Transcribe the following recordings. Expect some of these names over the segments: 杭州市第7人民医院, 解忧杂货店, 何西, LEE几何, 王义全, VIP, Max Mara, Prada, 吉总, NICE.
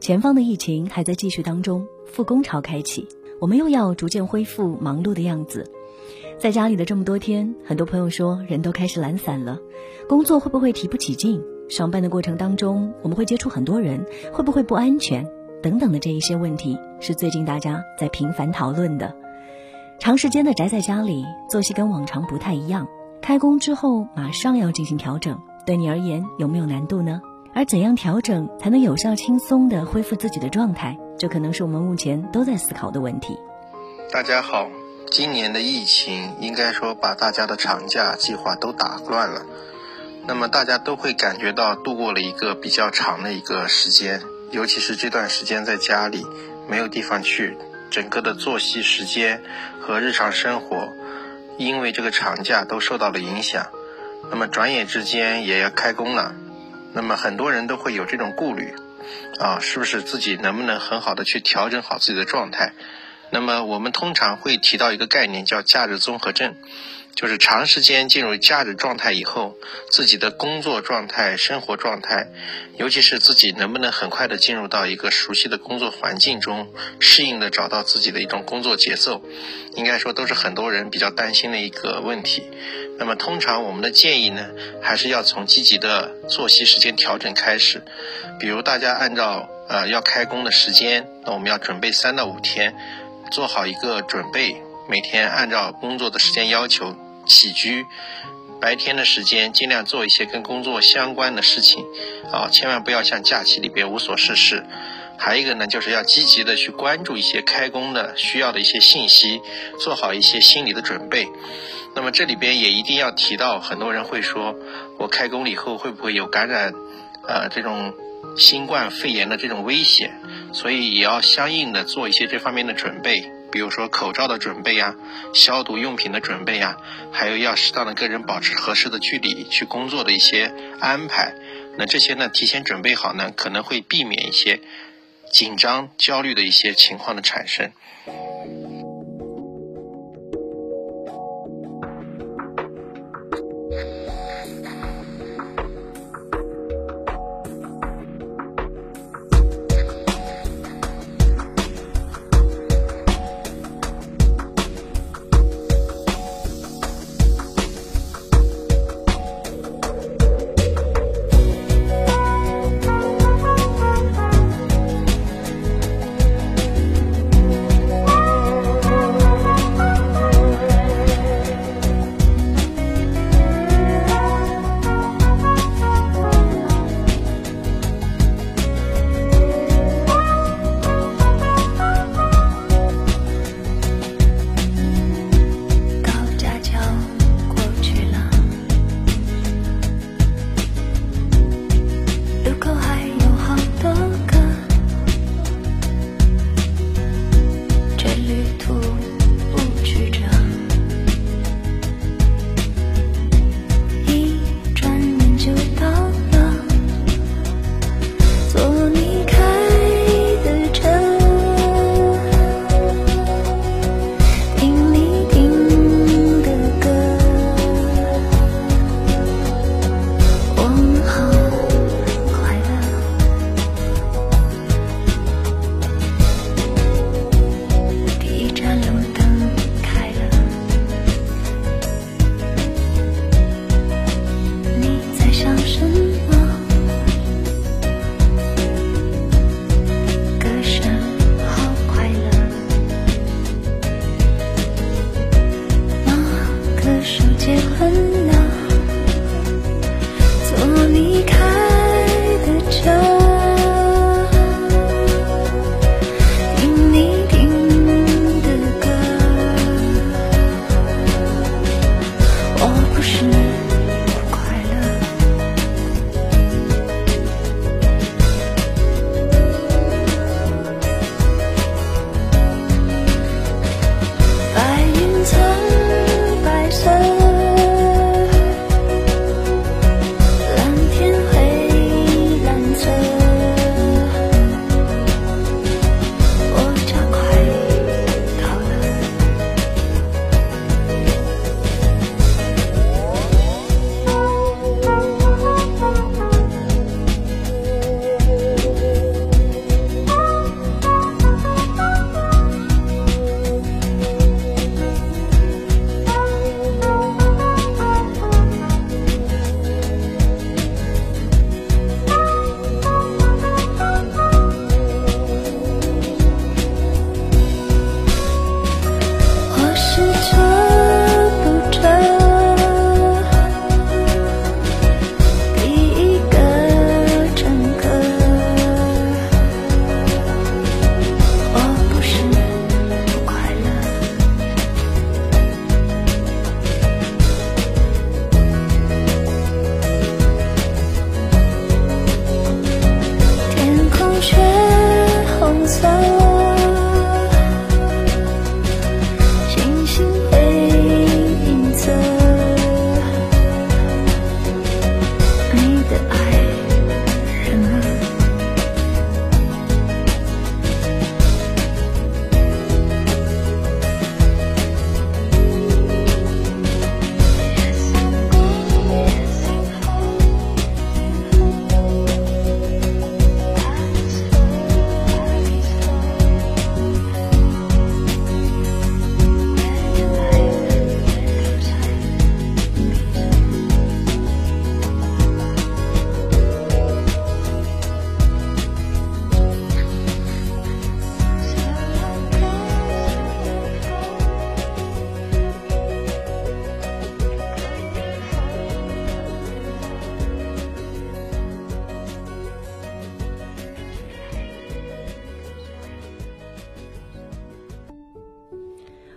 前方的疫情还在继续当中，复工潮开启，我们又要逐渐恢复忙碌的样子。在家里的这么多天，很多朋友说人都开始懒散了，工作会不会提不起劲？上班的过程当中，我们会接触很多人，会不会不安全？等等的这一些问题，是最近大家在频繁讨论的。长时间的宅在家里，作息跟往常不太一样，开工之后马上要进行调整，对你而言有没有难度呢？而怎样调整才能有效轻松地恢复自己的状态，这可能是我们目前都在思考的问题。大家好，今年的疫情应该说把大家的长假计划都打乱了，那么大家都会感觉到度过了一个比较长的一个时间，尤其是这段时间在家里没有地方去，整个的作息时间和日常生活因为这个长假都受到了影响，那么转眼之间也要开工了，那么很多人都会有这种顾虑是不是自己能不能很好的去调整好自己的状态。那么我们通常会提到一个概念叫假日综合症，就是长时间进入假日状态以后，自己的工作状态、生活状态，尤其是自己能不能很快的进入到一个熟悉的工作环境中，适应的找到自己的一种工作节奏，应该说都是很多人比较担心的一个问题。那么通常我们的建议呢，还是要从积极的作息时间调整开始，比如大家按照要开工的时间，那我们要准备3到5天，做好一个准备，每天按照工作的时间要求起居，白天的时间尽量做一些跟工作相关的事情千万不要像假期里边无所事事。还有一个呢，就是要积极的去关注一些开工的需要的一些信息，做好一些心理的准备。那么这里边也一定要提到，很多人会说我开工以后会不会有感染这种新冠肺炎的这种危险，所以也要相应的做一些这方面的准备，比如说口罩的准备啊，消毒用品的准备啊，还有要适当的跟人保持合适的距离去工作的一些安排。那这些呢提前准备好呢，可能会避免一些紧张焦虑的一些情况的产生。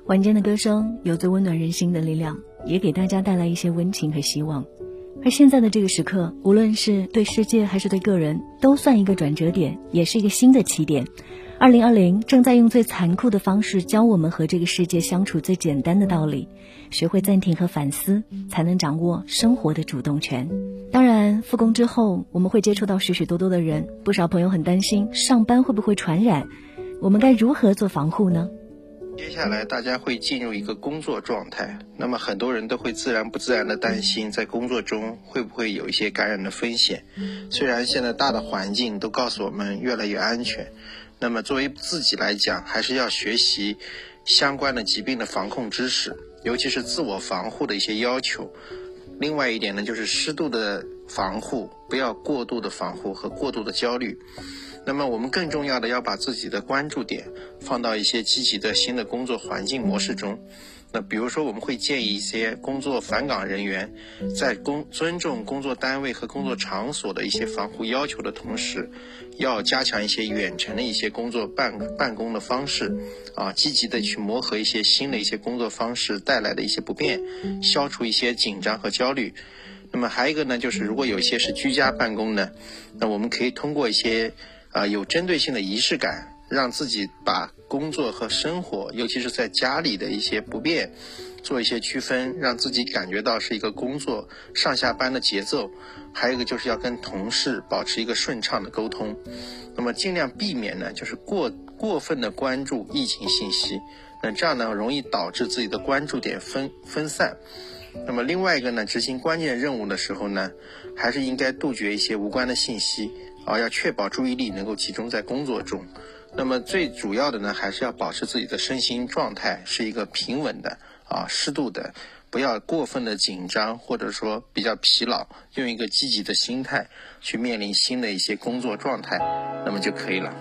晚间的歌声有最温暖人心的力量，也给大家带来一些温情和希望。而现在的这个时刻，无论是对世界还是对个人，都算一个转折点，也是一个新的起点。2020正在用最残酷的方式教我们和这个世界相处最简单的道理，学会暂停和反思，才能掌握生活的主动权。当然，复工之后我们会接触到许许多多的人，不少朋友很担心上班会不会传染，我们该如何做防护呢？接下来大家会进入一个工作状态，那么很多人都会自然不自然的担心在工作中会不会有一些感染的风险。虽然现在大的环境都告诉我们越来越安全，那么作为自己来讲，还是要学习相关的疾病的防控知识，尤其是自我防护的一些要求。另外一点呢，就是适度的防护，不要过度的防护和过度的焦虑。那么我们更重要的要把自己的关注点放到一些积极的新的工作环境模式中。那比如说，我们会建议一些工作返岗人员在尊重工作单位和工作场所的一些防护要求的同时，要加强一些远程的一些工作办公的方式啊，积极的去磨合一些新的一些工作方式带来的一些不便，消除一些紧张和焦虑。那么还有一个呢，就是如果有些是居家办公呢，那我们可以通过一些有针对性的仪式感，让自己把工作和生活，尤其是在家里的一些不便做一些区分，让自己感觉到是一个工作上下班的节奏。还有一个就是要跟同事保持一个顺畅的沟通。那么尽量避免呢，就是过分的关注疫情信息，那这样呢容易导致自己的关注点分散。那么另外一个呢，执行关键任务的时候呢，还是应该杜绝一些无关的信息啊，要确保注意力能够集中在工作中。那么最主要的呢，还是要保持自己的身心状态是一个平稳的啊，适度的，不要过分的紧张或者说比较疲劳，用一个积极的心态去面临新的一些工作状态，那么就可以了。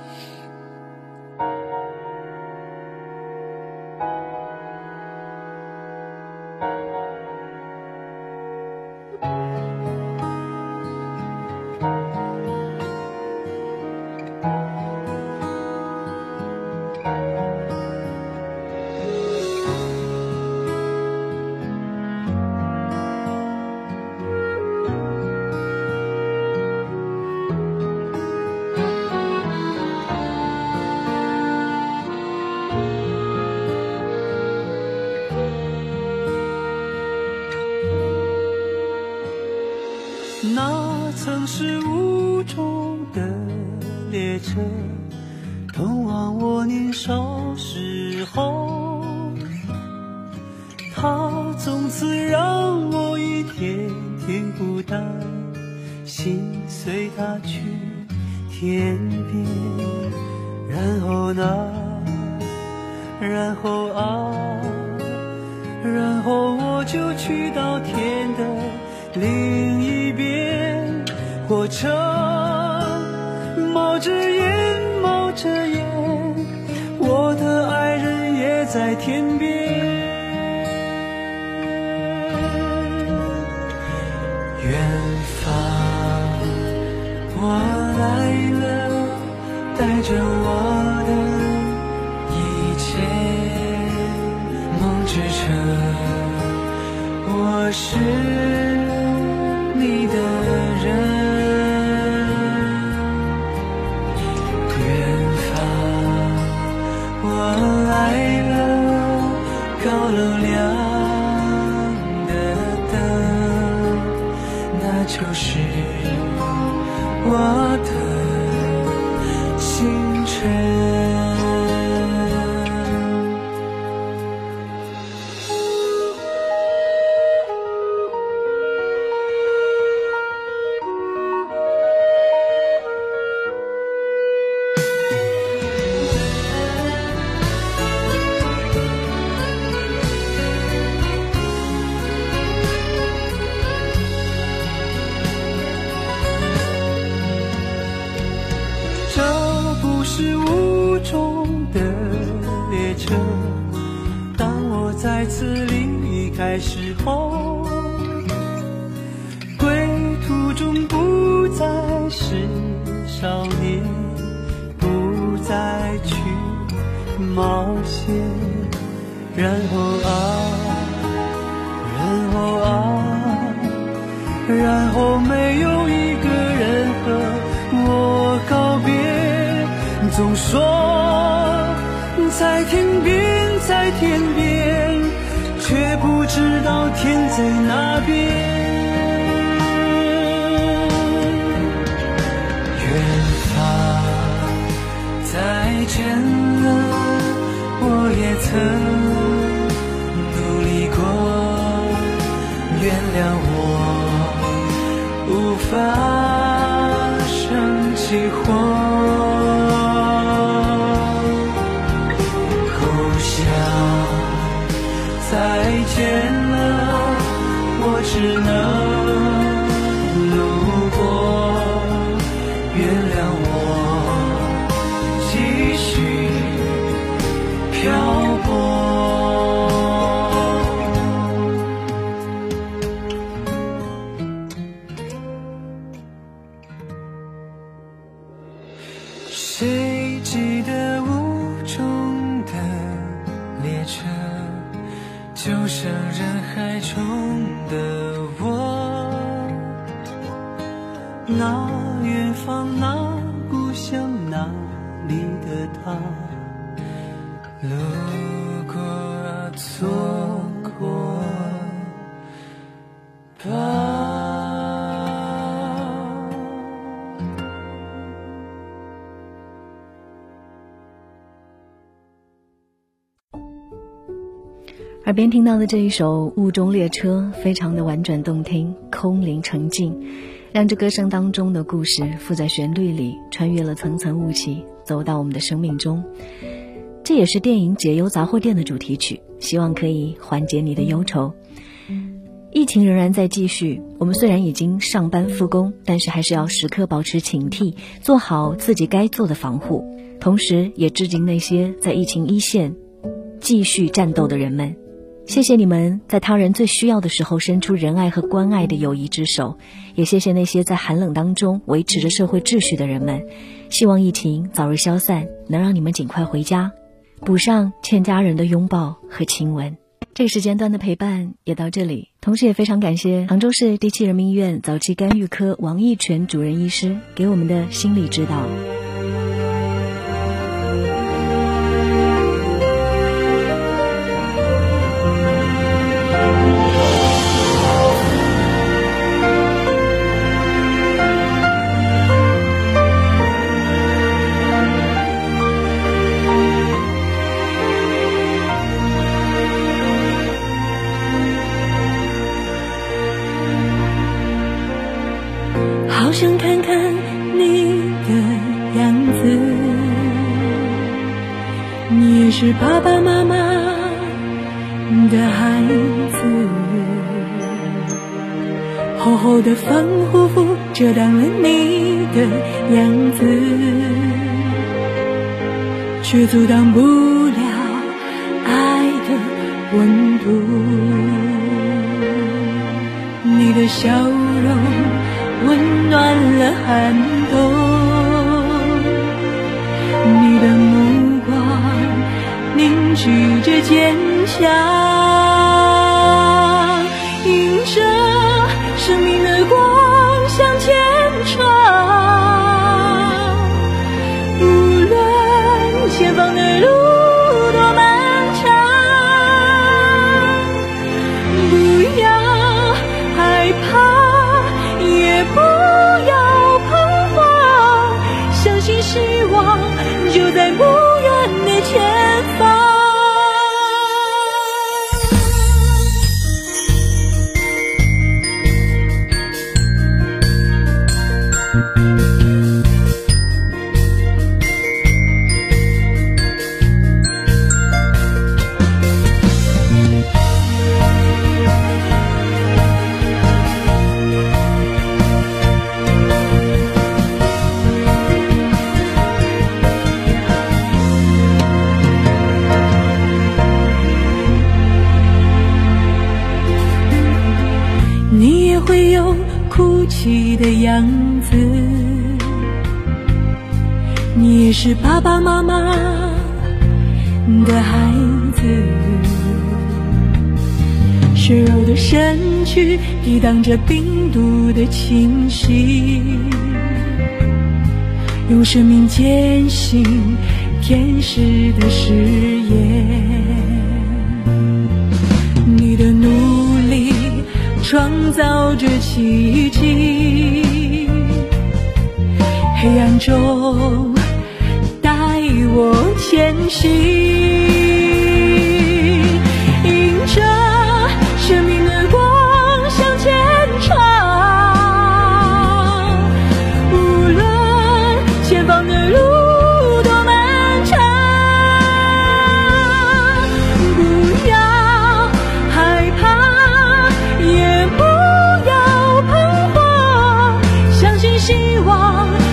那曾是无中的列车，通往我年少时候，它总是让我一天天孤单，心随它去天边，然后然后我就去到天的另一边。火车冒着烟，我的爱人也在天边。远方，我来了，带着我的一切。梦之车，我是你的人。远方，我来了，高楼亮的灯，那就是我的青春。是无中的列车，当我再次离开时候，归途中不再是少年，不再去冒险，然后没有一个人和我告别，总说在天边，却不知道天在哪边。远方再见了，我也曾努力过，原谅我无法生起火。再见了，我只能路过，原谅我继续漂泊。谁记得雾中的列车，就像人海中的我，那远方那故乡那里的他，路过啊，错过吧。耳边听到的这一首《雾中列车》非常的婉转动听，空灵澄净，让这歌声当中的故事附在旋律里，穿越了层层雾气，走到我们的生命中。这也是电影《解忧杂货店》的主题曲，希望可以缓解你的忧愁。疫情仍然在继续，我们虽然已经上班复工，但是还是要时刻保持警惕，做好自己该做的防护，同时也致敬那些在疫情一线继续战斗的人们。谢谢你们在他人最需要的时候伸出仁爱和关爱的友谊之手，也谢谢那些在寒冷当中维持着社会秩序的人们。希望疫情早日消散，能让你们尽快回家，补上欠家人的拥抱和亲吻。这个时间段的陪伴也到这里，同时也非常感谢杭州市第7人民医院早期干预科王义全主任医师给我们的心理指导。好想看看你的样子，你也是爸爸妈妈的孩子，厚厚的防护服遮挡了你的样子，却阻挡不了爱的温度。你的笑容温暖了寒冬，你的目光凝聚着坚强，迎着生命的光向前闯。无论前方的路多漫长，不要害怕，不要彷徨，相信希望就在不远的前方。的样子，你也是爸爸妈妈的孩子，血肉的身躯抵挡着病毒的侵袭，用生命坚信天使的誓言。你的努力创造着奇迹，黑暗中带我前行。 希望。